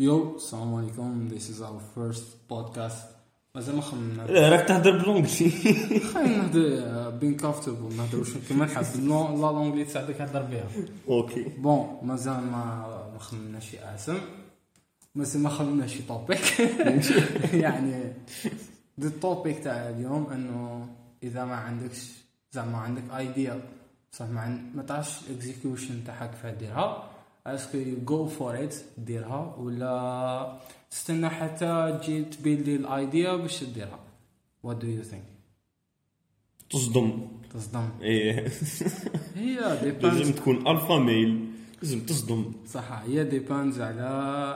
يو السلام عليكم. This is our first podcast. مازال خمنا. راك تهدر بالانجليزي. خلينا نهدر being comfortable ما تروش كمان حاس. لا الانجليزي تساعدك هدر بيها. أوكي. بون مازال ما خمنا شيء اسم. مازال ما خمنا شيء topic. يعني the topic تاع اليوم إنه إذا ما عندكش زعما عندك idea صح ما تعرفش execution تاعك فديرها. اسكو يو جو فور ات ديرها ولا تستنى حتى تجي تبيلي الايديا باش ديرها؟ وات دو يو ثينك؟ تصدم ايه هي ديباند. لازم تكون الفا ميل، لازم تصدم صح. هي ديباند على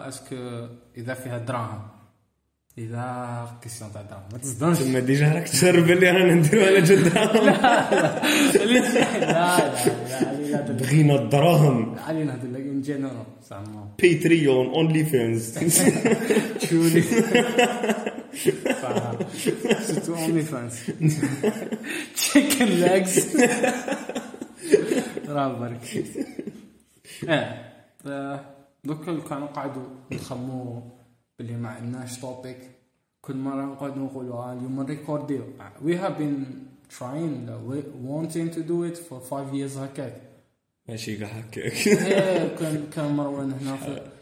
اسكو اذا فيها دراهم، اذا كيسيون تاع دراهم ما تصدمش. تما ديجا راك تشرب اللي رانا نديرو على جدام. لا بغينا الدراهم علينا هذا ان جنرال سامو باتريون اونلي فانز تشولي فا تو اونلي فانز تشيكن ليجز راه برك. دوك كانوا قاعدوا نخموا باللي ما عندناش توبيك، كل مره نقعدوا نقولوا اليوم نريكوردي. وي هاف بين تراين وونتين تو دو ات فور 5 years هكاك ماشي هكاك. كان مروان هنا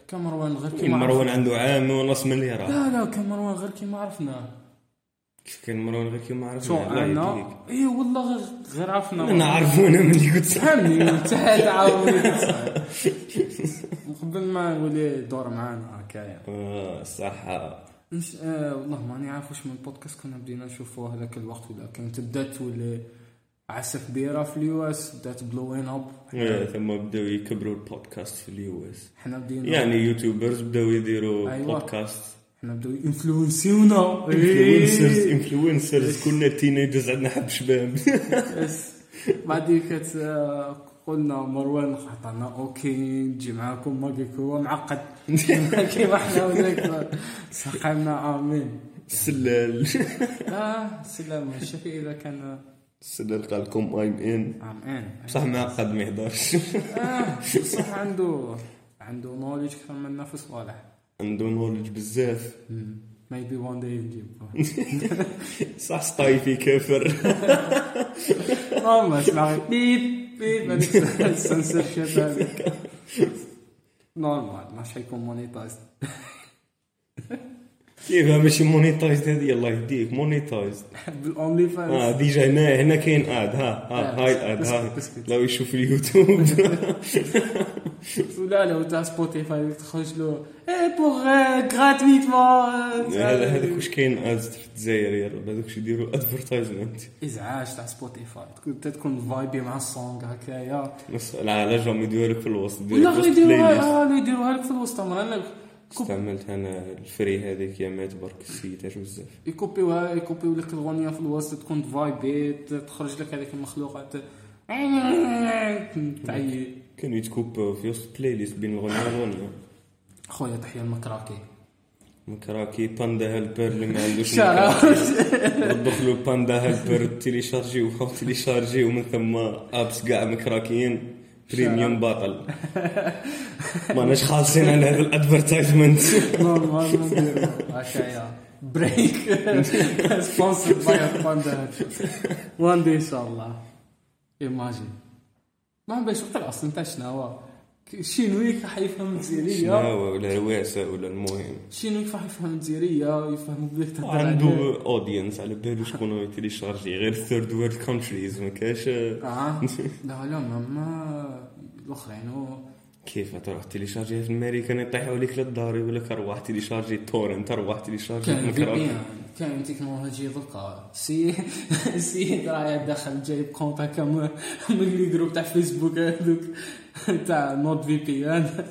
كان مروان غير كيما مروان عنده عام ونص من اللي راه. لا كان مروان غير كيما عرفنا. كيف كان مروان غير كيما عرفنا؟ انا اي والله غير عرفنا. انا عرفونا ملي كنت سامي تاع تعاوني قبل ما ولي دور معانا هكايا. صح والله ماني عارف واش من البودكاست كنا بدينا نشوفوه هذاك الوقت ولا كانت بدات ولا عسف بيرا في اليوس دات بلوين اب. ثم بداو يكبروا البودكاست في اليوس. حنا بدينا يعني يوتيوبرز بداو يديروا بودكاست. حنا بداو انفلونسيونا انفلونسرز. كنا تينيجرز عندنا حب شباب. بعد كت قلنا مروان حطنا اوكي نجي معاكم ماكيك هو معقد كيما حنا وذاك سقمنا امين سلال. سلال ماشي اذا كان السلال قال لكم I'm in صح معقد ما يهدرش. صح عنده نوليج كثر من نفس صالح، عنده نوليج بزاف. maybe one day نجيبه. صح ستايفي كافر. ما اسمعي بيب ما السنسر شبابك نورمال ماش حيكون مونيتايز. كيفها ماشي مونيتايز هذه؟ الله يهديك مونيتايز بالأونلي فانز. ديجا هنا كاين اد هاي الاد هاي لو يشوف اليوتيوب ولا لو تاع سبوتيفاي تخرج له اي بوغ غراتويتمون. هذاك واش كاين اد في الجزائر؟ يلا هذاك واش يديروا ادفرتايزمنت ازعاج تاع سبوتيفاي تكون فايبي مع السونغ هكايا. لا جام يديروا لك في الوسط، يديروها لك في الوسط. مرانك استعملت انا الفري هذيك يا مات برك السيد تاعو بزاف يكوبيو لك الغنيه في الوسط تكون فايبي تخرج لك هذيك المخلوقات تعي. كان يتكوب في وسط بلاي ليست بين الغنيه والغنيه. خويا تحيا المكراكي باندا هلبر اللي ما عندوش دخلوا باندا هلبر تيليشارجي وخاو تيليشارجي ومن ثم ابس كاع مكراكيين بريميوم باطل. ماناش خالصين على هذا الادفرتايزمنت. نورمال نديرو هكايا بريك سبونسر باي باندا وان دي ان شاء الله. ايماجين ما باش وقت اصلا تاع شناوا شينويك حيفهم الجزائريه شناوا ولا رواسه ولا المهم شينويك حيفهم الجزائريه يفهموا بلي تاع عنده اودينس على بالو شكون تيليشارجي غير ثيرد وورلد كونتريز ما كاش. لا ماما الاخرين كيف تروح تيليشارجي في امريكا يطيحوا لك للدار ولا كروحتي تيليشارجي تورنت روحتي تيليشارجي كان تكنولوجيا ضلقة سي راهي داخل جايب كونتا كامل من لي جروب تاع فيسبوك هذوك تاع نوت في بي ان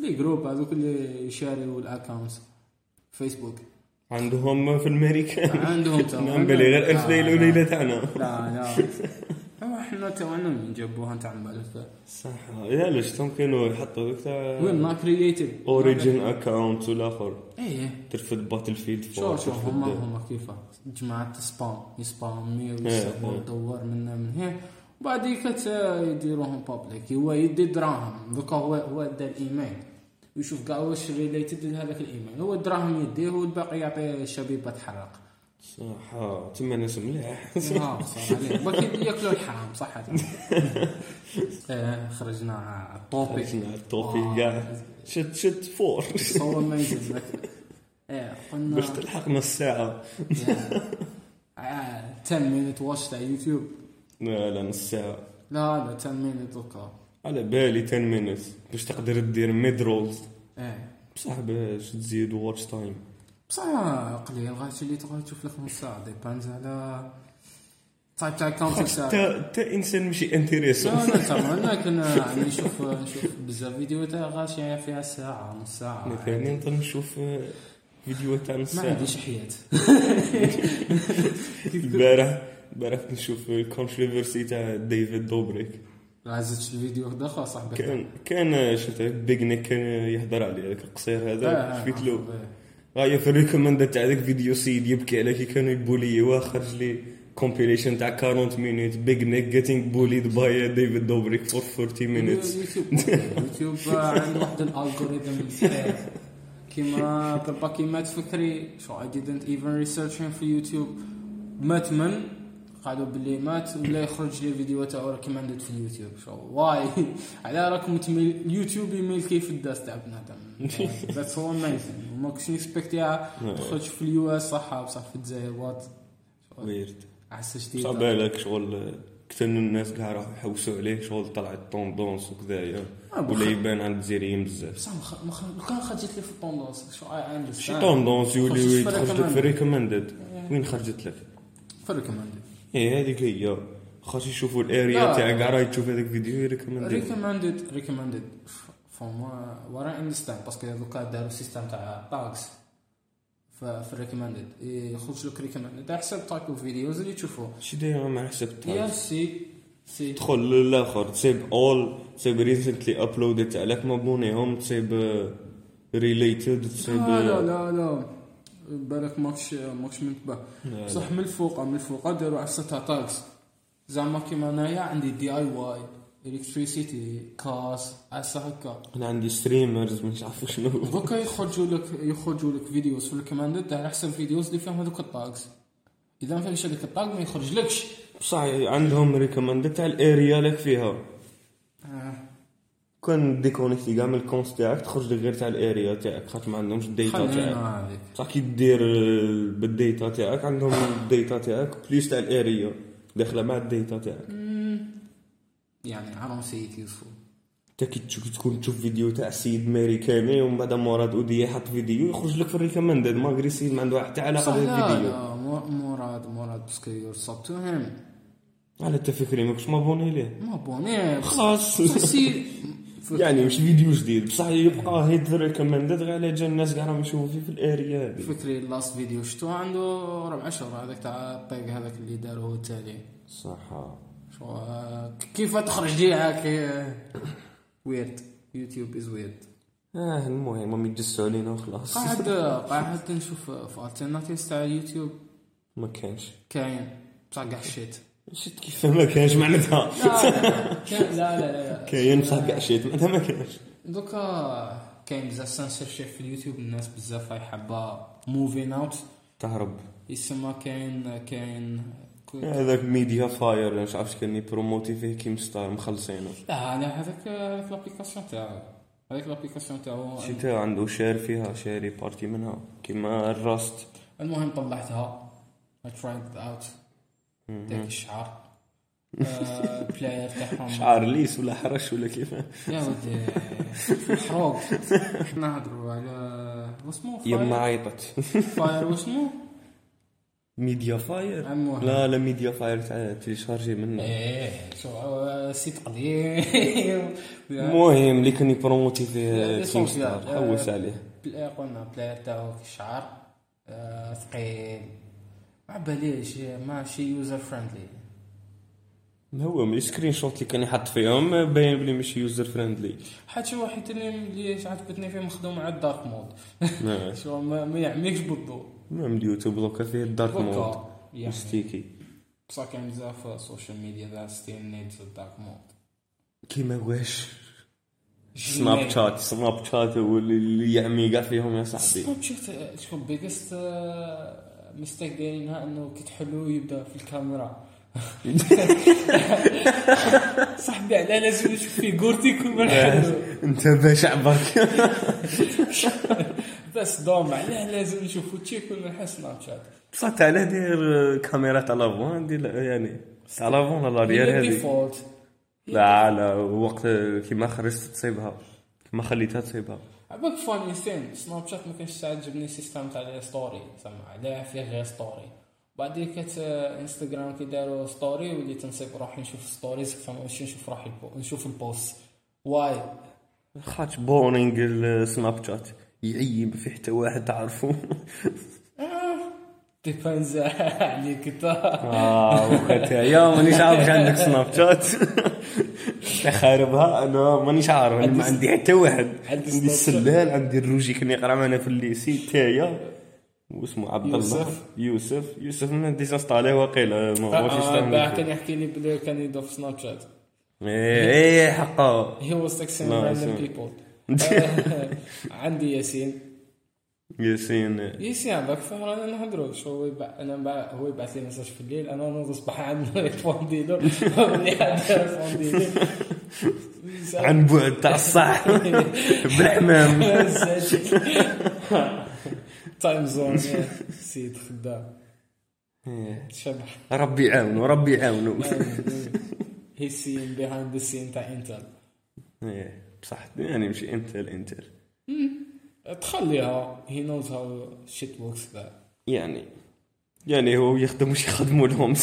لي جروب هذوك اللي يشاريو الاكونتس فيسبوك عندهم في امريكا عندهم بلي غير الفليل وليله تاعنا. لا احنا تاعنا نجيبوها تاع المالك صح. لا ليش تمكنوا يحطوا هذوك تاع وين ما كرييتيف اوريجين اكونت ولا اخر ايه ترفد باتل فيلد فور. شوف هما كيفاه جماعه سبام دور من هنا وبعد كت يديروهم بابليك. هو يدي دراهم دوكا هو دا الايميل ويشوف كاع واش ريليتد لهذاك الايمان. هو الدراهم يديه والباقي يعطي الشبيبه تحرق صراحه. تما ناس مليح صراحه ولكن ياكلوا الحرام صحه. خرجنا الطوبيك كاع شت فور صور ما يجيبك. قلنا باش تلحق نص ساعه تمنيت واش تاع يوتيوب. لا نص ساعه لا تمنيت دوكا على بالي 10 مينوت باش تقدر دير ميد رولز. بصح باش تزيد واتش تايم بصح قليل غاتش اللي تبغي تشوف لك نص ساعه ديبانز على تايب تاع كونتنت تاع انسان ماشي انتريسون. لا تماما كنا نشوف بزاف فيديو تاع غاش يعني فيها ساعه نص ساعه مثلا نشوف فيديو تاع نص ساعه ما عنديش حياه. امبارح نشوف الكونتروفيرسي تاع ديفيد دوبريك. عزت الفيديو هذا خا صاحبي كان شفت بيغني كان يهضر عليه هذاك القصير هذا شفت له غايه في الريكوماند تاع هذاك فيديو سيد يبكي على كي كانوا يبولي واخرج لي كومبيليشن تاع 40 مينوت بيغني جيتينغ بوليد باي ديفيد دوبريك فور 40 مينوت. يوتيوب عند واحد الالغوريثم كيما تبقى كيما تفكري شو اي didn't even researching في يوتيوب ماتمن قالوا باللي مات ولا يخرج لي فيديو تاع ريكوماندد في اليوتيوب شو واي على راكم اليوتيوب يميل كيف الداس تاع بنادم ذاتس هو اميزين وما كنتش نيكسبكتيها تخرج في اليو اس صحه بصح في الجزائر وات ويرد عسشتي صح بالك شغل كثر من الناس كاع راحوا يحوسوا عليه شغل طلعت طوندونس وكذايا ولا يبان عند الجزائريين بزاف بصح كان خرجت لي في طوندونس شو اي اندس شي طوندونس يولي تخرج في ريكوماندد وين خرجت لك في ريكوماندد. هذيك هي خاص يشوفوا الاريا تاع كاع راهي تشوف هذاك الفيديو ريكوماندد فما ورا انستغرام باسكو دوكا داروا سيستم تاع تاغز في ريكوماندد يخرج لك ريكوماندد على حسب تايب الفيديوز اللي تشوفوه شي دايره مع حسب التاغ سي تدخل للاخر تسيب اول تسيب ريسنتلي ابلودت عليك مابونيهم تسيب ريليتد تسيب لا بالك ماكش منتبه صح من الفوق داروا عصتها تاكس زعما كيما انايا عندي دي اي واي الكتريسيتي كاس عصا هكا انا عندي ستريمرز ما نعرف شنو دوكا يخرجوا لك فيديوز في الكوماند تاع احسن فيديوز اللي فيهم هذوك الطاكس اذا ما فيهش هذاك الطاك ما يخرجلكش بصح عندهم ريكوماند تاع الاريا لك فيها كون ديكونيكتي كاع من الكونت تاعك تخرج لك غير تاع الاريا تاعك خاطر ما عندهمش الداتا تاعك بصح كي دير بالداتا تاعك عندهم الداتا تاعك بليس تاع الاريا داخله مع الداتا تاعك يعني عرون سيتي يوسف تاكي تكون تشوف فيديو تاع سيد امريكاني ومن بعد مراد اوديه حط فيديو يخرج لك في الريكوماندد ما غريسيد ما عنده حتى علاقه بالفيديو مراد باسكو يوصلت لهم على التفكير ماكش مابوني ليه مابوني خاص يعني مش فيديو جديد بصح يبقى هيد ريكوماندد غير على جال الناس قاعد راهم يشوفوا فيه في الاريا هذه فكري اللاست فيديو شتو عنده 14 هذاك تاع الطيق هذاك اللي داروه التالي صح شو كيف تخرج لي هكا ويرد يوتيوب از ويرد المهم ما يدسوا علينا وخلاص قاعد نشوف في التيرناتيف تاع اليوتيوب ما كانش كاين بصح كاع شيت شفت كيف ما كانش معناتها لا كاين بصح كاع شيء معناتها ما كانش دوكا كاين بزاف سانسر شيف في اليوتيوب الناس بزاف هاي حابه موفين اوت تهرب يسمى كاين هذاك ميديا فاير مش عارف شكون يبروموتي فيه كيمستار مخلصينه لا هذاك الابليكاسيون تاعو شفت عنده شير فيها شاري بارتي منها كيما الراست. المهم طلعتها I tried out تاك الشعر بلاير تاعهم شعر ليس ولا حرش ولا كيف يا ودي حروق نهضروا على واسمو يما عيطت فاير واسمو ميديا فاير لا ميديا فاير تاع تيشارجي منه شو سيت قديم المهم اللي كان يبروموتي في حوس عليه قلنا بلاير تاعو الشعر ثقيل عباليش ماشي يوزر فريندلي هو من السكرين شوت اللي كان يحط فيهم باين بلي ماشي يوزر فريندلي حتى واحد اللي عجبتني فيه مخدوم على الدارك مود شو ما يعملكش بالضوء من اليوتيوب دوكا فيه الدارك مود مستيكي بصح كاين بزاف السوشيال ميديا ذا ستيل نيدز الدارك مود كيما واش سناب شات واللي يعميقه فيهم يا صاحبي. سناب شات شكون بيجست ميستيك دايرينها انه كتحلو يبدا في الكاميرا صاحبي على لازم نشوف في غورتك ومنحلو انت باش عبرك بس دوم عليه لازم نشوفو تشيك ونحس سناب شات بصح علاه داير كاميرات الافون ديال يعني الافون ولا ريال هذه لا لا وقت كيما خرجت تصيبها كيما خليتها تصيبها عباك فاني سين سناب شات ما كانش تعجبني السيستم تاع لي ستوري زعما علاه فيه غير ستوري بعدين كت انستغرام كيداروا ستوري واللي تنصيب روحي نشوف ستوريز فما واش نشوف روحي نشوف البوست واي خاطش بورينغ السناب شات يعيب فيه حتى واحد تعرفه ديبانز عليك انت وقتها يا مانيش عارف عندك سناب شات تخربها انا مانيش عارف ما عندي حتى واحد عندي السلال عندي الروجي كني يقرا معنا في الليسي تايا واسمه عبد الله يوسف من ديزانستاليه واقيلا ما هوش استعمل كان يحكي لي بلي كان يضيف سناب شات ايه حقه هو سكسن راندوم بيبل عندي ياسين باك فهرانا نهدروش هو يبعث لي مساج في الليل انا نوض صباح عن التليفون ديالو عن بعد تاع الصح بالحمام تايم زون سيد خدام شبح ربي يعاونو هي سين بيهايند ذا سين تاع انتل بصح يعني ماشي انتل تخليها هي نوز هاو شيت بوكس ذا يعني هو يخدموا لهم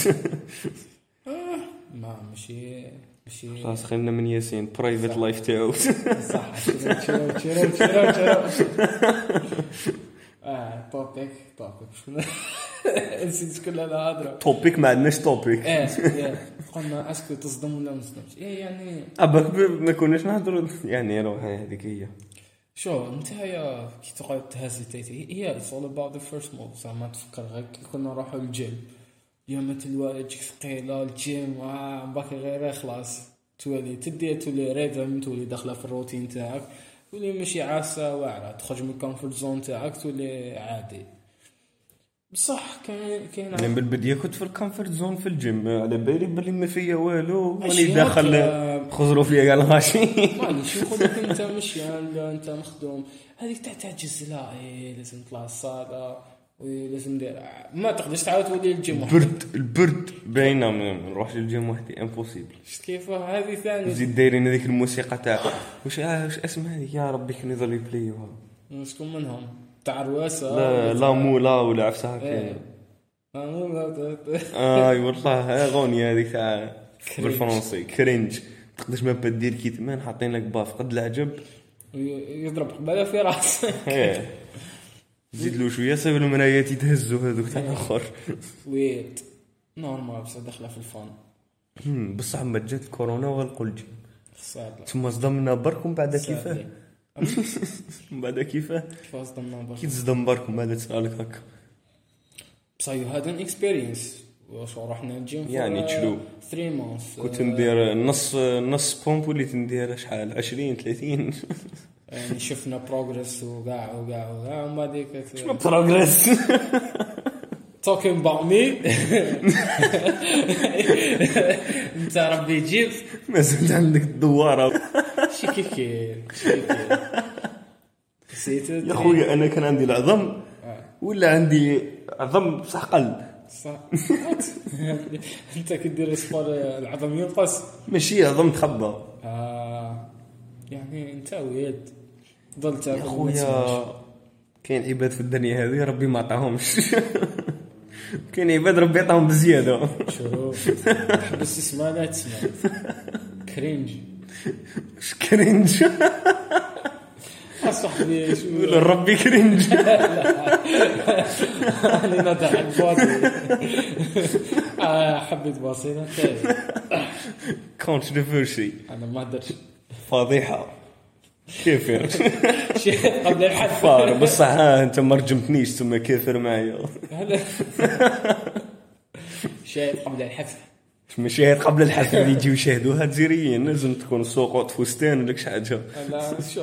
ما ماشي خلاص خلينا من ياسين برايفت لايف تاعو صح شيرو توبيك نسيت كل هذا توبيك ما عندناش توبيك قلنا اسكو تصدم ولا ما تصدمش يعني اباك ما كناش نهضروا يعني روحي هذيك هي شو انت هيا كي تقعد تهز تيتي هي صول بعض الفيرست مود زعما تفكر غير كنا نروحوا للجيم يوم الوالد ثقيله الجيم باقي غير خلاص تولي تولي ريتم تولي داخله في الروتين تاعك تولي ماشي عاسه واعره تخرج من الكومفورت زون تاعك تولي عادي بصح كاين انا بالبدايه كنت في الكومفورت زون في الجيم على بالي بلي ما فيا والو ماني داخل خزروا فيا قال ماشي ماني شوف انت مشيان انت مخدوم هذيك تاع تعجز لا لازم كلاصات ولازم ندير ما تقدرش تعاود تولي للجيم البرد باينه ما نروحش للجيم وحدي امبوسيبل شفت كيف هذه ثاني زيد دايرين هذيك الموسيقى تاع واش اسمها هذيك يا ربي كني ظلي بلاي شكون منهم تاع رواسه لا مولا ولا عفسه كاين والله اغنيه هذيك تاع بالفرنسي كرينج تقدرش ما بدير كيتمان حاطين لك باف قد العجب يضرب قباله في راسك زيد له شويه صايب المرايات يتهزوا هذوك تاع الاخر ويت نورمال بصح داخله في الفون بصح ما جات الكورونا والقلج صاد تما صدمنا بركم بعد كيفاه كيفاه صدمنا بركم كي تصدم بركم هذا تسالك هكا بصح هذا الاكسبيرينس وصراحنا الجيم يعني تشلو 3 مانس كنت ندير نص بومب واللي تندير شحال 20-30 يعني شفنا بروغريس وكاع وما ديك شنو بروغريس توكين اباوت مي انت ربي يجيب مازال عندك الدواره شي كيف نسيت يا خويا انا كان عندي العظم ولا عندي عظم بصح قل صح انت كدير سبور العظم ينقص ماشي عظم تخبى يعني انت ويد ضلت يا خويا كاين عباد في الدنيا هذه ربي ما عطاهمش كاين عباد ربي عطاهم بزياده شوف تحبس اسمها لا تسمع كرينج صاحبي ولا ربي كرنج انا نضحك فاضي حبيت بسيطه كونتروفيرسي انا ما درت فضيحه كافر شيء قبل الحفار بصح انت ما رجمتنيش ثم كافر معايا شيء قبل الحفر المشاهد قبل الحفل اللي يجيو يشاهدوها جزائريين لازم تكون السوق فستان ولا شي حاجه. لا شوف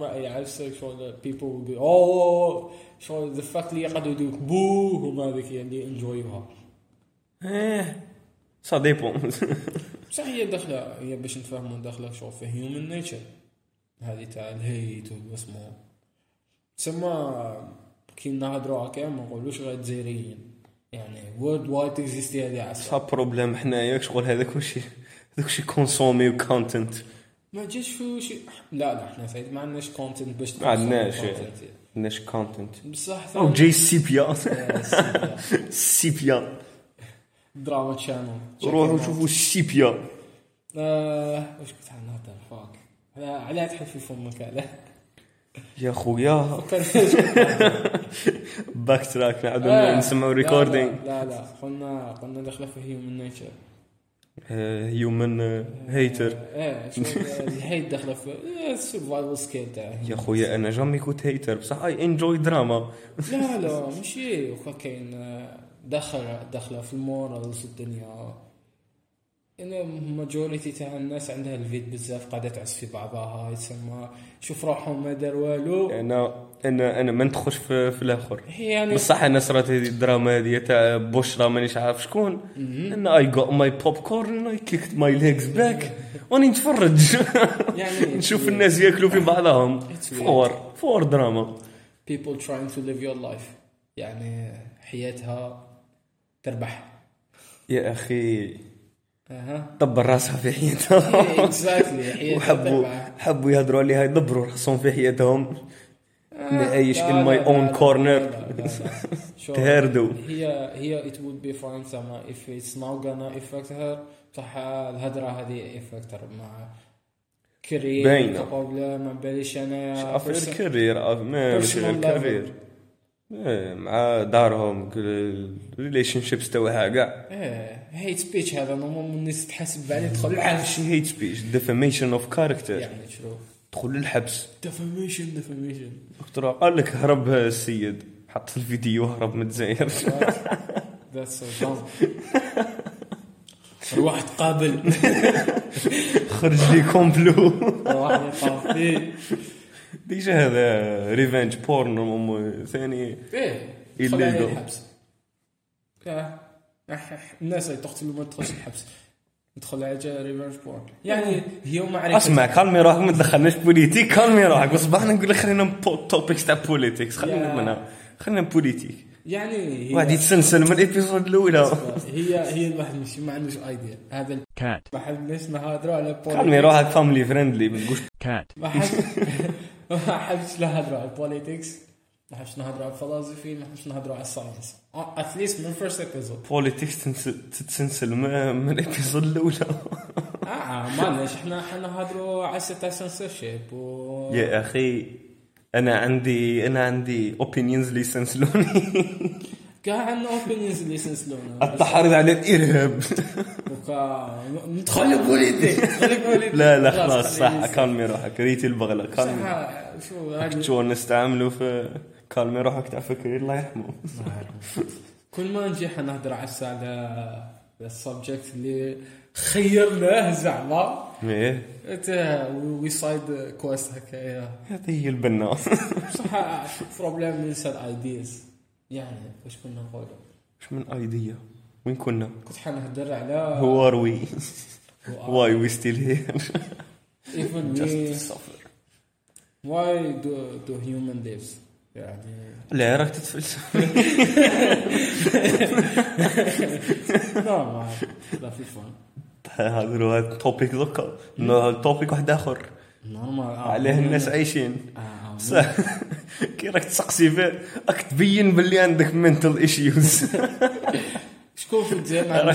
يعرف شغل people will be oh شغل the fact اللي يقدروا يديروا بوه وما هذيك اللي انجويوها. صا ديبون بصح هي داخله هي باش نفهموا داخله شوف هيومن نيتشر هذه تاع الهيت واسمه تسمى كي نهضروا هكا ما نقولوش غير جزائريين يعني وورد وايد اكزيستي هذه عصا بروبليم حنايا شغل هذاك وشي هذاك شي كونسومي وكونتنت ما جاش في شي لا حنا سعيد ما عندناش كونتنت باش ما عندناش كونتنت بصح او جي سي بي سي بي دراما تشانل روحوا شوفوا السي بي واش كنت حنهضر فاك علاه تحفي فمك علاه يا خويا باك تراك عندنا نسمعوا ريكوردينغ لا قلنا داخله في هيومن نيتشر هيومن هيتر الهيت داخله في السرفايفل سكيل تاع يا خويا انا جامي كنت هيتر بصح اي انجوي دراما لا ماشي وكا كاين داخله في المورالز الدنيا انا ماجوريتي تاع الناس عندها الفيد بزاف قاعده تعس في بعضها يسمى شوف روحهم ما دار والو انا ما ندخلش في الاخر يعني بصح انا صرات هذه الدراما هذه تاع بشرى مانيش عارف شكون انا اي جوت ماي بوب كورن اي كيكت ماي ليجز باك واني نتفرج يعني نشوف الناس ياكلوا في بعضهم فور دراما people trying to live your life يعني حياتها تربح يا اخي طب راسها في حياتها اكزاكتلي حبوا يهضروا عليها يدبروا راسهم في حياتهم نعيش ان ماي اون كورنر تهردوا هي ات وود بي فاين سما اف اتس ناو غانا افكت هير صح الهضره هذه افكتر مع كارير قبل ما باليش انا افكر كارير ما كارير مع دارهم ريليشن شيبس تاعها كاع هيت سبيتش هذا المهم الناس تحسب عليه تدخل الحبس هيت سبيتش ديفاميشن اوف كاركتر يعني شنو تدخل للحبس ديفاميشن دكتور قال لك هرب السيد حط الفيديو هرب من الجزائر ذاتس سو روح تقابل خرج لي كومبلو روح يطافي ديجا هذا ريفنج بورن ثاني اللي الحبس الناس اللي تقتلوا ما تدخلش الحبس تدخل على ريفنج بورن يعني هي معرفه اسمع كلمي راك ما دخلناش بوليتيك كلمي راك وصبحنا نقول خلينا توبيكس تاع بوليتيكس خلينا بوليتيك يعني وادي تسلسل من الابيسود الاولى هي الواحد ماشي ما عندوش ايديا هذا كات ما حبناش نهضروا على بوليتيك كلمي راك فاملي فريندلي ما نقولش كات ما حبش نهضروا على البوليتيكس ما حبش نهضروا على الفلسفه ما حبش نهضروا على الساينس اتليست من فيرست ايبيزود بوليتيكس تتسنسل من الابيزود الاولى مالناش احنا نهضروا على السنسورشيب يا اخي انا عندي اوبينيونز لي سنسلوني كاع عندنا اوبينيونز لي سنسلوني التحرض على الارهاب وكا ندخل بوليتيك لا خلاص صح كالمي روحك ريتي البغله كالمي شو هاد شو نستعملوا في كالمي روحك تاع فكري الله يرحمه كل ما نجي حنهضر على السبجكت اللي خيرناه زعما ايه وي سايد كويست هكايا هذه هي البنه بصح بروبليم من سال ايديز يعني واش كنا نقولوا واش من ايديا وين كنت حنهضر على هو روي واي وي ستيل هير ايفن مي واي دو هيومن ليفز يعني لا راك تتفلسف نعم لا في فن هذا التوبيك ذكر التوبيك واحد آخر عليه الناس عايشين كي راك تسقسي فيه راك تبين باللي عندك mental issues شكون في الجامعة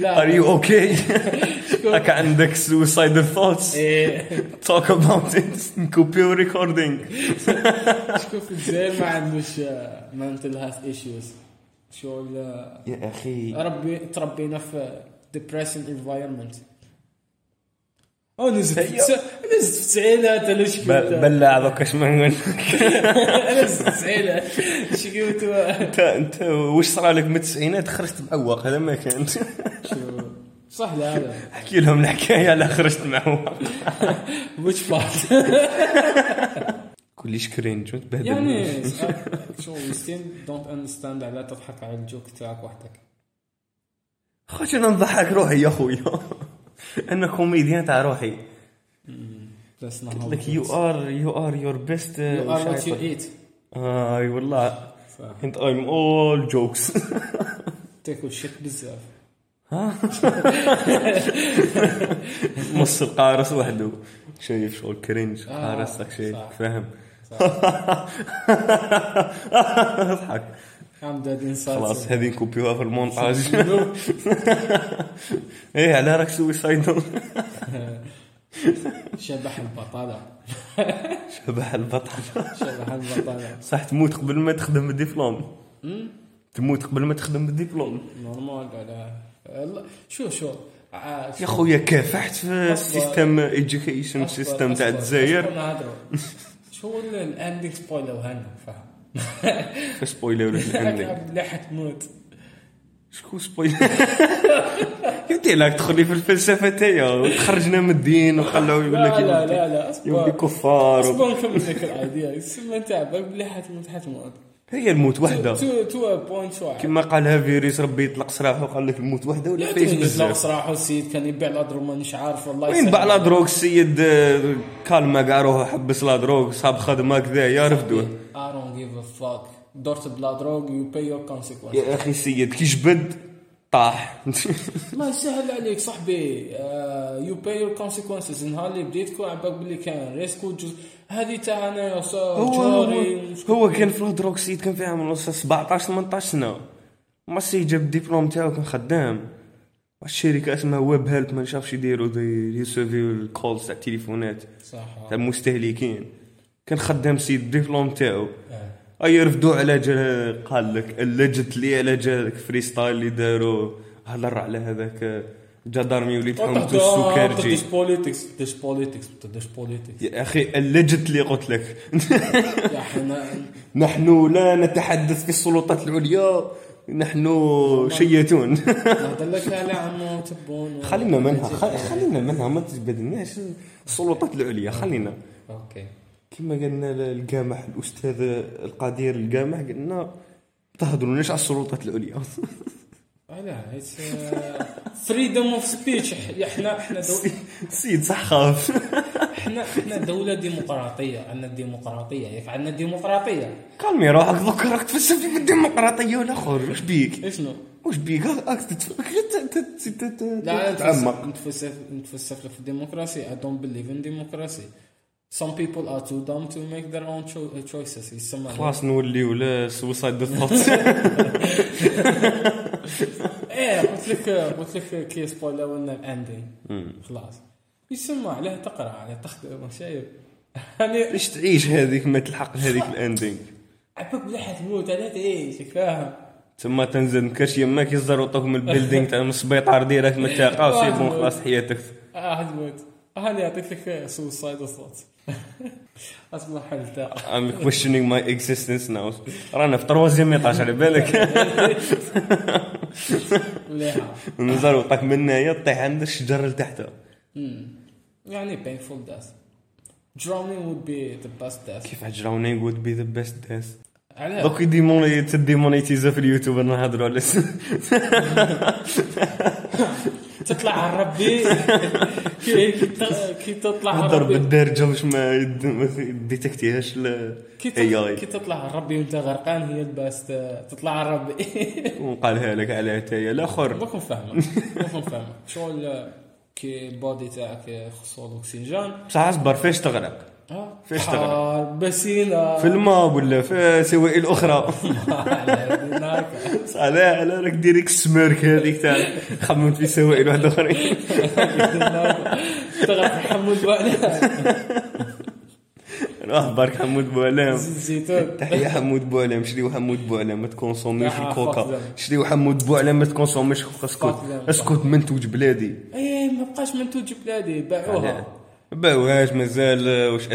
are you okay راك عندك suicidal thoughts talk about it نكوبي وريكوردينغ شكون في الجامعة ما عندوش mental health issues شغل يا أخي ربي تربينا في depressing environment. نزلت في سعيلات أنا شكوت. بلع ذوك إيش ما نقول. نزلت في سعيلات شكوت. أنت وش صار لك من التسعينات خرجت بعوق هذا ما كان. شو صح هذا. احكي لهم الحكايه اللي خرجت معه مش فاضي كلش كرينج وتبهدل يعني شو مستين دونت اندرستاند على تضحك على الجوك تاعك وحدك خش انا نضحك روحي يا اخويا انا كوميديان تاع روحي لك يو ار يور بيست يو ار وات يو ايت اي والله انت ام اول جوكس تاكل شيت بزاف ها مص القارص وحده شايف شغل كرينج قارصك شايف فاهم اضحك خلاص هذه نكوبيوها في المونتاج ايه على راك سويسايدل شبح البطالة صح تموت قبل ما تخدم بالدبلوم نورمال على شو يا خويا كافحت في السيستم ايجيكيشن سيستم تاع الجزائر شو الاندكس بويلر وهنا فاهم سبويلر الاندك لا حتموت شكو سبويلر يدي لك تدخلي في الفلسفه تاعو وخرجنا من الدين وخلاو يقول لك لا يوم كفار اصلا كمل لك العاديه السمه تاع بلي حتموت هي الموت وحده كما قالها فيريس ربي يطلق سراحه وقال لك الموت وحده ولا فيش بزاف سراحه السيد كان يبيع لادروك مانيش عارف والله وين باع لادروك السيد كالما كاع روحه حبس لادروك صاب خدمه كذا يا رفدوه I don't give a fuck دورت بلادروك you pay your consequences يا اخي السيد كي جبد طاح الله يسهل عليك صاحبي you pay your consequences نهار اللي بديتكم عباك بلي كان ريسكو هذه تاع انا يا جوري هو كان في لادروك السيد كان فيها من 17 18 سنه ما سي جاب ديبلوم تاعو كان خدام والشركه اسمها ويب هيلب ما نشافش يديروا يسيفيو الكولز تاع التليفونات تاع المستهلكين كان خدام سيد ديبلوم تاعو اي رفدوا على قال لك لجت لي على جالك فري ستايل اللي داروا هلر على هذاك جدارمي وليت حمتو السكرجي ديش بوليتكس يا اخي لجت لي قلت لك يا حنا نحن لا نتحدث في السلطات العليا نحن شيتون نهضلك على عمو تبون خلينا منها ما تجبدناش السلطات العليا خلينا اوكي كما قلنا القامح الأستاذ القدير القامح قلنا تهضروناش على السلطات العليا لا فريدم اوف سبيتش احنا سيد صحاف احنا دولة ديمقراطية عندنا ديمقراطية كلمي روحك ذكرك تفلسفي في الديمقراطية ولا خرج واش بيك وش بيك لا نتفلسف في الديمقراطية I don't believe in democracy Some people are too dumb to make their own choices. خلاص نولي ولا suicide thoughts. إيه قلت لك كيس بولا ولا ending. خلاص. يسمع عليه تقرأ على تخدم شيء. يعني إيش تعيش هذيك ما تلحق هذيك ending. عبك بلحة موت على إيه شكاها. ثم تنزل كش يمك يزروا طهم البيلدينج تاع مصبيط عرديرك ما تلاقاش يبون خلاص حياتك. هذموت. هاني أعطيت لك suicide thoughts. أصبح حل تاع I'm questioning my existence now رانا في طروازي ميطاش على بالك نزار وطاك منها يطيح عند الشجر اللي تحته يعني painful death drowning would be the best death كيف drowning would be the best death دوك يديمونيتيزا في اليوتيوب انا هضروا على تطلع على ربي كي تطلع على ربي بالدارجه واش ما ديتكتيهاش كي تطلع على ربي وانت غرقان هي الباس تطلع على ربي وقالها لك على عتايه الاخر ماكم فاهم شغل كي البودي تاعك خصو اكسجين بصح اصبر فاش تغرق فاش تغرق بسينا في الماء ولا في سوائل اخرى صالح انا راك ديريك سميرك هذيك تاع خممت في سوائل واحد اخرين تغرق حمود بوعلام راه برك حمود بوعلام تحيه حمود بوعلام شريو حمود بوعلام ما تكونسوميش الكوكا شريو حمود بوعلام ما تكونسوميش اسكت منتوج بلادي اي ما بقاش منتوج بلادي باعوها باوهاش مازال واش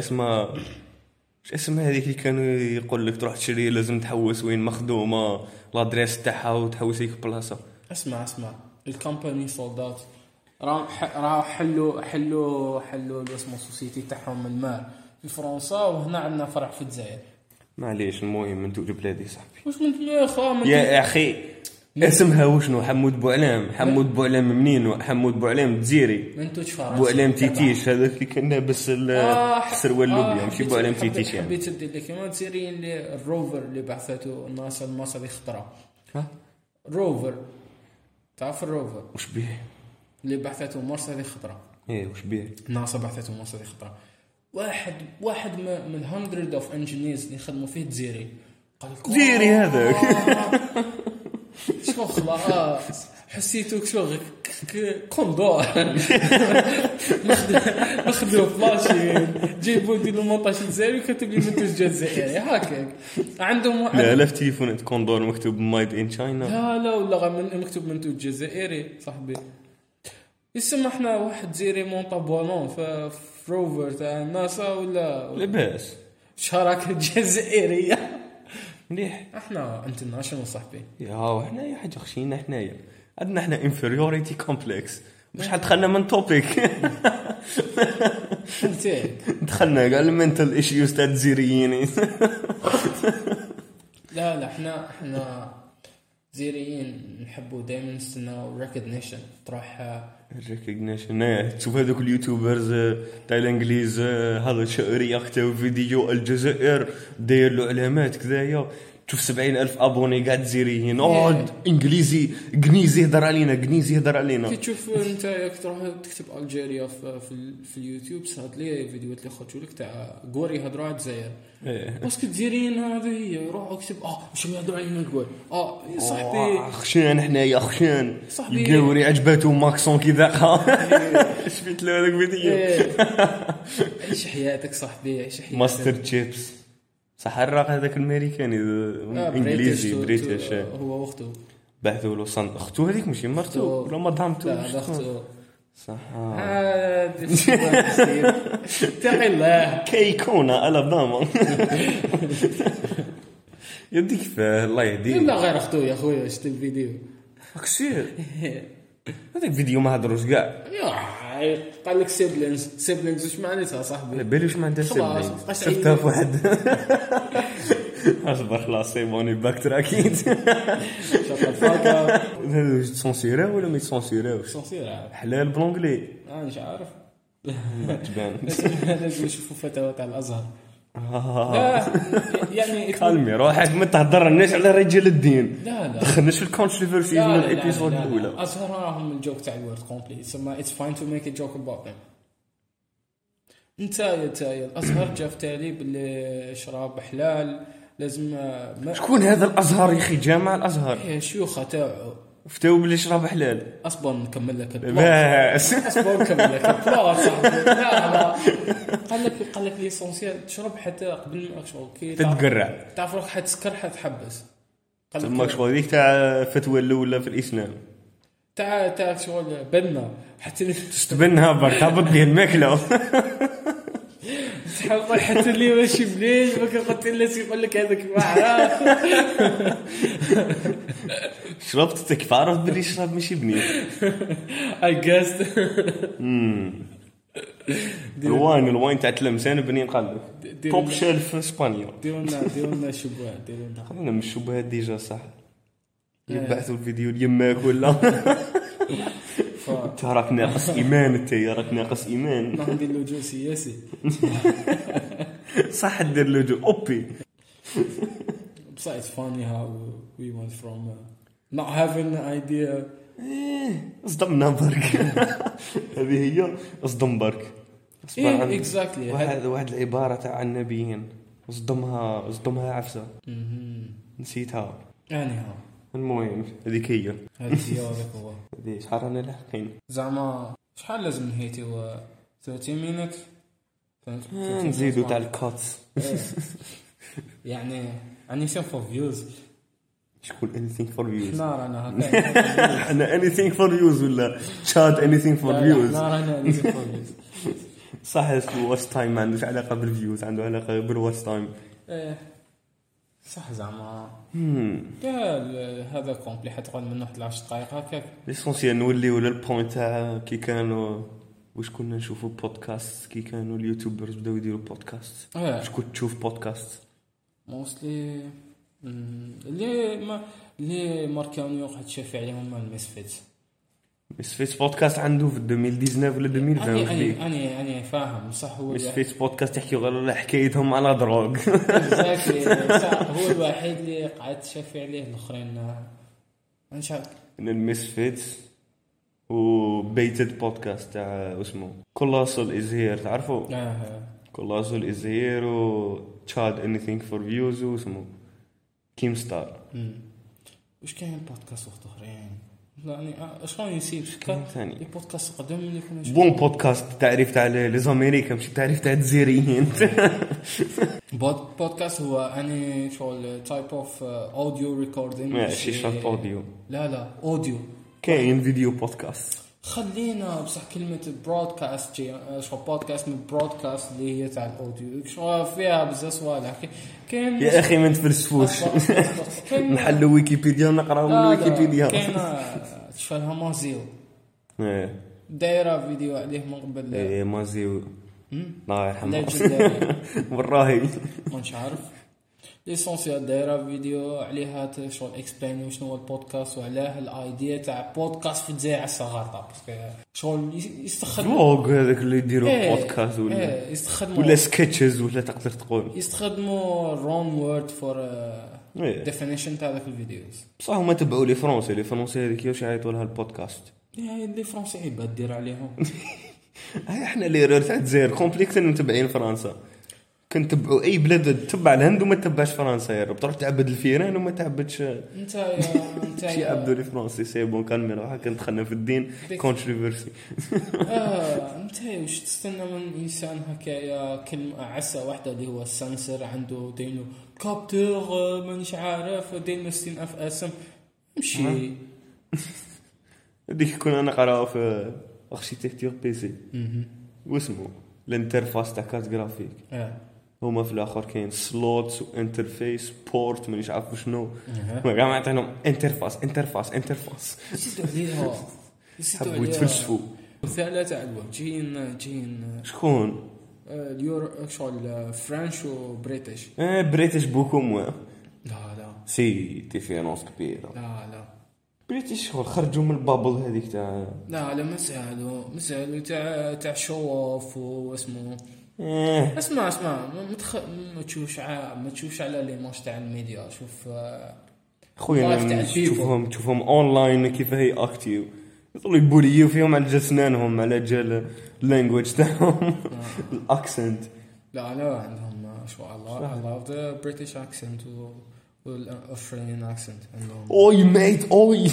اسمها هذيك اللي كانوا يقول لك تروح تشري لازم تحوس وين مخدومه لادريس تاعها وتحوس لك بلاصه اسمع الكومباني سولد اوت راهو حلوا الاسموسيتي تاعهم من المال في فرنسا وهنا عندنا فرع في الجزائر. معليش المهم من تقول بلادي صاحبي واش من يا اخي اسمها وشنو حمود بوعلام. حمود بوعلام منين؟ حمود بوعلام جزيري. بوعلام تيتيش هذاك اللي كان لابس السروال اللوبيا ماشي بوعلام تيتيش. يعني حبيت تدير لك كمان سيرين الروفر اللي بعثته الناسا المصري خطره. ها روفر تعرف الروفر واش بيه اللي بعثته مصر خطره؟ ايه واش بيه ناسا بعثته مصر خطره. واحد من 100 اوف انجينيرز اللي خدموا فيه جزيري قال لك جزيري هذاك شو خلاص حسيتوك شو كوندور نخدم فلاشين جيبوا دي المونتاج الجزائري وكتب لي منتج جزائري هكاك. عندهم لا لا في تليفونات كوندور مكتوب مايد ان تشاينا. لا لا والله مكتوب منتج جزائري صاحبي. يسمحنا واحد جزائري مونطا بولون في روفر تاع ناسا ولا لباس شراكه جزائريه مليح. احنا انترناشونال صاحبي يا حنايا حاجه خشينا حنايا عندنا احنا انفيريوريتي كومبلكس مش حدخلنا من توبيك دخلنا قال منتل ايشيوز تاع الجزائريين. لا لا احنا جزائريين نحبوا دائما نستناو ريكوجنيشن. تروح ريكوجنيشن تشوف هذوك اليوتيوبرز تاع الانجليز هذا رياكتو فيديو الجزائر داير له علامات كذايا تشوف 70,000 ابوني قاعد جزائريين نقعد انجليزي غنيزي يهضر علينا كي تشوف انت ياك تروح تكتب الجزائر في اليوتيوب صارت لي فيديوهات اللي خرجوا لك تاع غوري يهضروا على الجزائر باسكو الجزائريين هذه هي روحوا اكتب مش يهضروا علينا الغوري يا صاحبي خشان حنايا خشان الغوري عجباتو ماكسون كي ذاقها شفت له هذاك الفيديو. عيش حياتك صاحبي عيش حياتك ماستر تشيبس صح الراق هذاك الامريكاني انجليزي بريتش هو وقته بعثوا له صند اخته هذيك ماشي مرته ولا مدامته لا اخته صح تاع الله كيكونه انا ضامن يديك الله يهديك لا غير اخته يا خويا شفت الفيديو اكسير هذاك فيديو ما هضروش كاع قال لك سيبلينز واش معناتها صاحبي؟ بالي واش معناتها سيبلينز شفتها في واحد اصبر خلاص سيبوني باك تراكيت شفتها فاكا هذو سونسيرا ولا ما سونسيراوش سونسيرا حلال بالانجلي انا مش عارف تبان لازم نشوفوا فتاوى تاع الازهر يعني كلمي روحك ما تهضرناش على رجال الدين لا دخلناش في الكونتروفيرسيز من الابيسود الاولى اظهر راهم الجوك تاع الورد كومبلي سما اتس فاين تو ميك ا جوك اباوت ذم. انت الازهر جا في تالي باللي شراب حلال لازم شكون هذا الازهر يا اخي جامع الازهر يا شيوخه تاعو فتاو باللي شراب حلال اصبر نكمل لك باس اصبر نكمل لك بلاص لا قال لك ليسونسيال تشرب حتى قبل ما شغل كي تتقرع تعرف روحك حتسكر حتحبس قال لك شغل هذيك تاع فتوى الاولى في الاسلام تاع شغل بنا حتى تستبنها برك هبط لي الماكله تحاول حتى لي ماشي بليش ما كنت الناس يقول لك هذاك واعره شربت تك عرفت بلي شرب ماشي بنين اي جاست الواين تاع تلمسان بنين قلب توب شيلف اسبانيا ديرونا شبهه خلينا من الشبهه ديجا صح يبعثوا الفيديو ليماك ولا انت راك ناقص ايمان ندير له جو سياسي صح ندير له جو اوبي بصح فاني هاو وي وانت فروم not having an idea اصدمنا برك هذه هي اصدم برك اكزاكتلي واحد العباره تاع النبيين اصدمها عفسه نسيتها انيها المهم هذيك هي هو هذه شحال رانا لاحقين زعما شحال لازم نهيتي 30 مينيت نزيدو تاع الكات يعني اني سيف فيوز شكون anything for views لا انا هكا انا anything for views ولا شات anything for views لا انا anything for views صح الواتش تايم ما عندوش علاقه بالفيوز عنده علاقه بالواتش تايم صح زعما هذا كومبلي حتقعد من واحد 10 دقائق هكاك ليسونسيال نوليو للبوين تاع كي كانوا واش كنا نشوفوا بودكاست كي كانوا اليوتيوبرز بداو يديروا بودكاست واش كنت تشوف بودكاست موصلي اللي ما اللي ماركاوني واحد شاف عليهم مع المسفيتس مسفيتس بودكاست عنده في 2019 ولا 2020 انا فاهم صح هو مسفيتس بودكاست يحكي غير حكايتهم على دروغ هو الوحيد اللي قعد شاف عليه الاخرين ان شاء الله ان المسفيتس وبيتد بودكاست تاع اسمه كولاسل از هير تعرفوا كولاسل از هير و تشاد انيثينغ فور فيوز اسمه كيم ستار واش كاين بودكاست اخرين يعني شلون يصير ثاني البودكاست قدام اللي كنا بون بودكاست تعريف تاع لي زاميريكان ماشي تعريف تاع الجزائريين بودكاست هو اني شغل تايب اوف اوديو ريكوردينغ ماشي شرط اوديو لا اوديو كاين فيديو بودكاست خلينا بصح كلمه برودكاست شو بودكاست من برودكاست اللي هي تاع الاوديو شو فيها بزاف سوالح كاين يا اخي ما تفلسفوش نحلوا ويكيبيديا نقراو من ويكيبيديا كاين تشفالها مازيو دايره فيديو عليه من قبل اي مازيو الله يرحمه والراهي مش عارف ليسونسيال دايره فيديو عليها شغل اكسبلين شنو هو البودكاست وعلاه الايديا تاع بودكاست في الجزائر الصغار باسكو شغل يستخدموا هذاك اللي يديروا بودكاست ولا يستخدموا ولا سكتشز ولا تقدر تقول يستخدموا رون وورد فور ديفينيشن تاع هذاك الفيديوز بصح هما تبعوا لي فرونسي هذيك واش يعيطوا لها البودكاست لي فرونسي عيب دير عليهم احنا لي رور تاع الجزائر كومبليكس متبعين فرنسا كنتبعوا اي بلاد تبع الهند وما تبعش فرنسا يا رب تروح تعبد الفيران وما تعبدش انت شي عبدوا لي فرنسي سي بون كان مروحه كنتخنا في الدين كونتروفيرسي انت واش تستنى من انسان هكايا كلمه عسى واحده اللي هو السنسر عنده دينو كابتور مانيش عارف دينو 60000 اسم مشي ديك كنا نقراو في اركيتكتور بي سي واسمو الانترفاس تاع كارت جرافيك هما في الاخر كاين سلوتس وانترفيس بورت مانيش عارف شنو وكاع عطيناهم انترفاس حبوا يتفلسفوا الفعله تاع جين شكون اليور شغل فرنش وبريتش بريتش بوكو مو لا سي ديفيرونس كبيره لا بريتش خرجوا من البابل هذيك تاع لا مسالو تاع شوف واسمه اسمع ما تشوفش على لي ماش تاع الميديا شوف خويا تشوفهم اونلاين كيف هي اكتيف يطلوا يبوريو فيهم على جسنانهم على جال اللانجويج تاعهم الاكسنت لا عندهم ما شاء الله I love the British accent والأفريقيان أكسنت أوي ميت أوي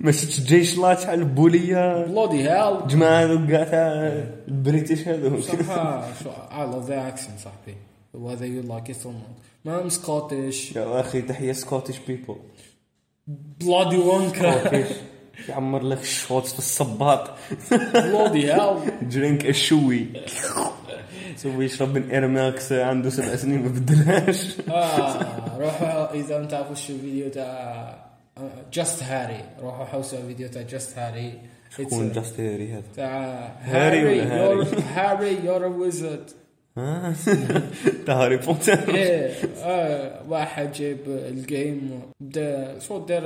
مشيت جيش لا تاع البولية بلودي هيل جماعة قاعدة البريتيش هذو شو على ذا أكسنت صاحبي وهذا يلا كيسون مام سكوتش يا أخي تحية سكوتش بيبل بلودي وانكا يعمر لك شوتس في الصباط بلودي هيل درينك الشوي سوي يشرب من إيرماكس عنده 7 سنين ما بدلهاش روحوا إذا أنت عارفوا شو فيديو تاع جاست هاري روحوا حوسوا فيديو تاع جاست هاري شكون جاست هاري هذا تاع هاري يور ويزرد تاع هاري بوتر واحد جاب الجيم بدا شو دار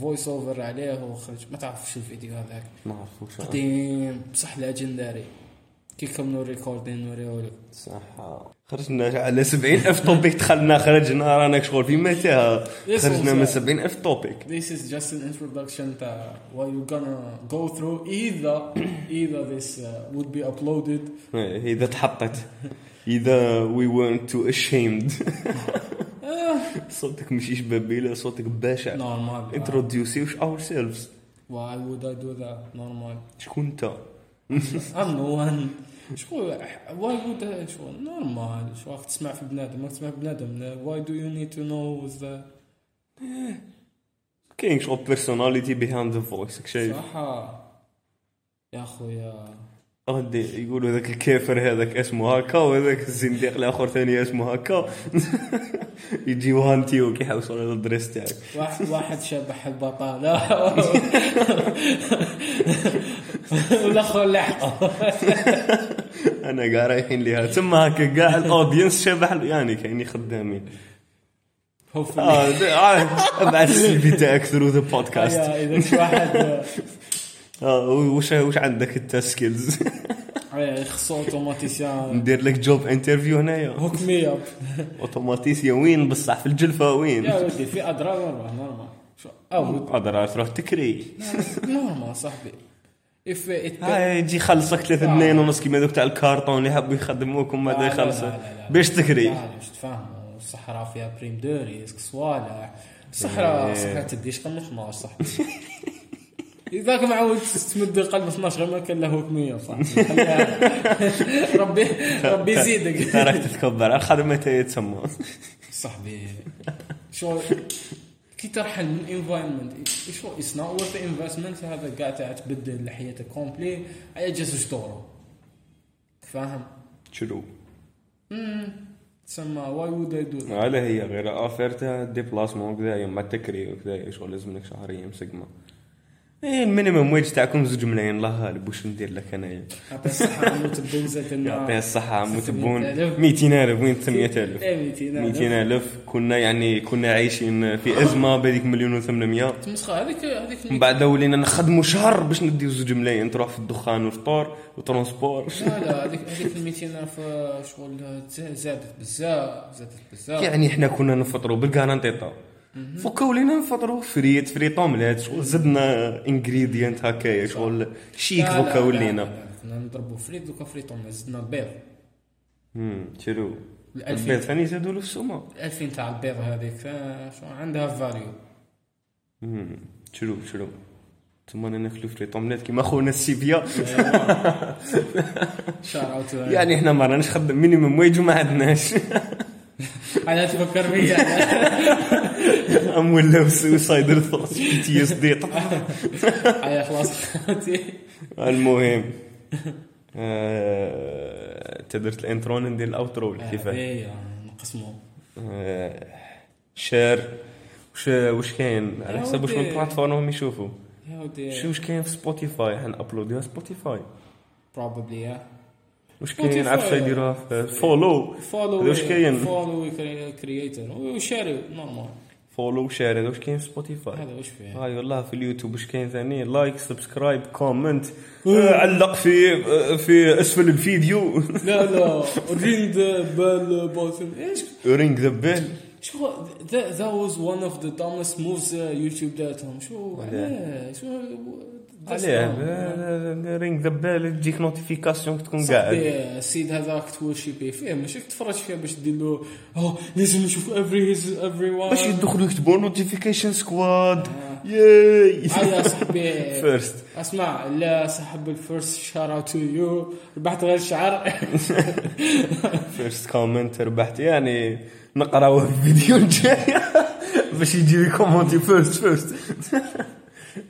فويس اوفر عليه وخرج ما تعرفش الفيديو هذاك ما عرفوش قديم بصح ليجندري كيكملوا ريكوردين وريولك صح خرجنا على 70000 توبيك دخلنا خرجنا رانا شغل في متاهه خرجنا من 70000 توبيك This is just an introduction to what you're gonna go through either this would be uploaded إذا تحطت إذا we weren't too ashamed صوتك مشيش بابيلة صوتك باشا normal introduce ourselves why would I do that normal شكون انت أنوان why would I normal شو أخذ تسمع في بنادم ما تسمع في بنادم why do you need to know is that كين شو personality behind the voice صح يا أخويا ردي يقولوا ذاك الكافر هذاك اسمه هكا وذاك الزنديق الاخر ثاني اسمه هكا يجي وانتي ويحوسوا على الدريس تاعك. واحد شبح البطاله والاخر لحقه. انا قاعد رايحين ليها ثم هكا كاع الاودينس شبح يعني كاني خدامين. ابعد السيفي تاعك ثرو ذا بودكاست. اذا شي واحد وش عندك انت سكيلز خصو اوتوماتيسيان ندير لك جوب انترفيو هنايا هوك مي اب اوتوماتيسيان. وين بصح في الجلفه وين يا ودي في اضرار نورمال او اضرار تروح تكري نورمال صاحبي اف يجي خلصك 3 2 ونص كيما دوك تاع الكارطون اللي حابوا يخدموك وما دا يخلصوا باش تكري. واش تفهموا الصحراء فيها بريم دوري صوالح الصحراء صحراء تديش قمت ما صح إذاك معود تمد القلب 12 ما كان له كمية صح. ربي يزيدك راح تتكبر الخدمة يتسمى صاحبي. شو كي ترحل من انفايرمنت شو اسمه ورث انفستمنت هذا قاعد تبدل حياتك كومبلي على جسش دوره فاهم شنو تسمى واي وود اي دو على هي غير افرتها دي بلاس مو كذا يما تكري وكذا شو لازم لك شهريا مسقمه ايه المينيمم ويج تاعكم زوج ملايين الله غالب واش ندير لك انايا. يعطي الصحه عمو تبون زاد النار يعطي الصحه عمو تبون 200,000 وين 800,000 200,000 كنا يعني كنا عايشين في ازمه بهذيك 1,800,000 تمسخه هذيك من بعد ولينا نخدموا شهر باش نديو زوج ملايين تروح في الدخان والفطور وترونسبور. لا هذيك 200,000 شغل زادت بزاف يعني احنا كنا نفطروا بالكارانتيطا فكوا لينا نفطروا فري طوملات وزدنا انغريدينت هكايا شغل شيك فكوا لينا كنا نضربوا فريد وكفري طوملات زدنا البيض شرو البيض ثاني زادوا له السمه 2000 تاع البيض هذيك شو عندها فاريو شرو ثم انا نخلو فري طوملات كيما خونا السيبيا شاراوت يعني احنا ما راناش خدام مينيمم ويج وما عندناش انا تفكر بيا ام ولا سايدر ثوت تي اس دي اي خلاص المهم تدرت الانترو ندير الاوترو كيف اي نقسمو شير وش كاين على حسب وش من بلاتفورم يشوفوا شو وش كاين في سبوتيفاي حن ابلوديها سبوتيفاي بروبابلي وش كاين عفسه يديروها فولو واش كاين فولو كرييتور وشير نورمال فولو شير واش كاين سبوتيفاي هذا واش فيه هاي والله في اليوتيوب واش كاين ثاني لايك سبسكرايب كومنت علق في اسفل الفيديو لا رينغ ذا بيل بوتن ايش رينغ ذا بيل شو ذا واز ون اوف ذا دامست موفز يوتيوب داتهم شو عليه رينغ ذا بيل تجيك نوتيفيكاسيون تكون قاعد السيد هذا راك توشي بيه فيه ماشي تفرج فيه باش دير له لازم نشوف everyone باش يدخلوا يكتبوا نوتيفيكيشن سكواد ياي على صاحبي فيرست اسمع لا صاحب الفيرست شار اوت تو يو ربحت غير شعر فيرست كومنت ربحت يعني نقراوه في الفيديو الجاي باش يجي كومونتي فيرست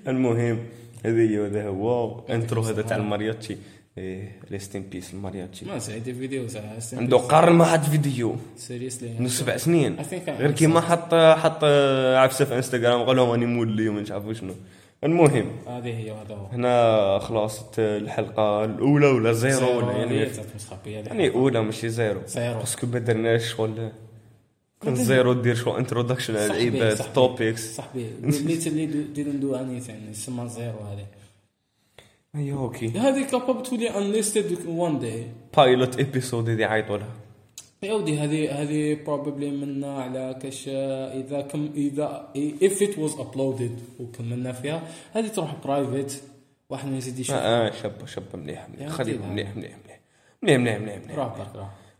المهم هذا هو انترو هذا تاع المارياتشي ريست ان بيس المارياتشي ما ساعد فيديو تاع عنده قرن ما حط فيديو سيريسلي من 7 سنين غير كيما حط عفسه في انستغرام قال لهم اني مول اليوم ما نعرفوا شنو. المهم هذه هي هذا هو هنا خلاص الحلقه الاولى ولا زيرو ولا يعني اولى ماشي زيرو باسكو ما درناش ولا كان زيرو دير شو انتروداكشن على العيبات توبكس صاحبي وليت اللي ديرو ندو اني ثاني اسمها زيرو هذه اي اوكي هذه كاباب تولي انليستد وان داي بايلوت ابيسود اللي عيطوا لها يودي هذه بروبابلي منا على كش اذا اف ات واز ابلودد وكملنا فيها هذه تروح برايفت واحد ما يزيدش شاب مليح خليهم مليح راك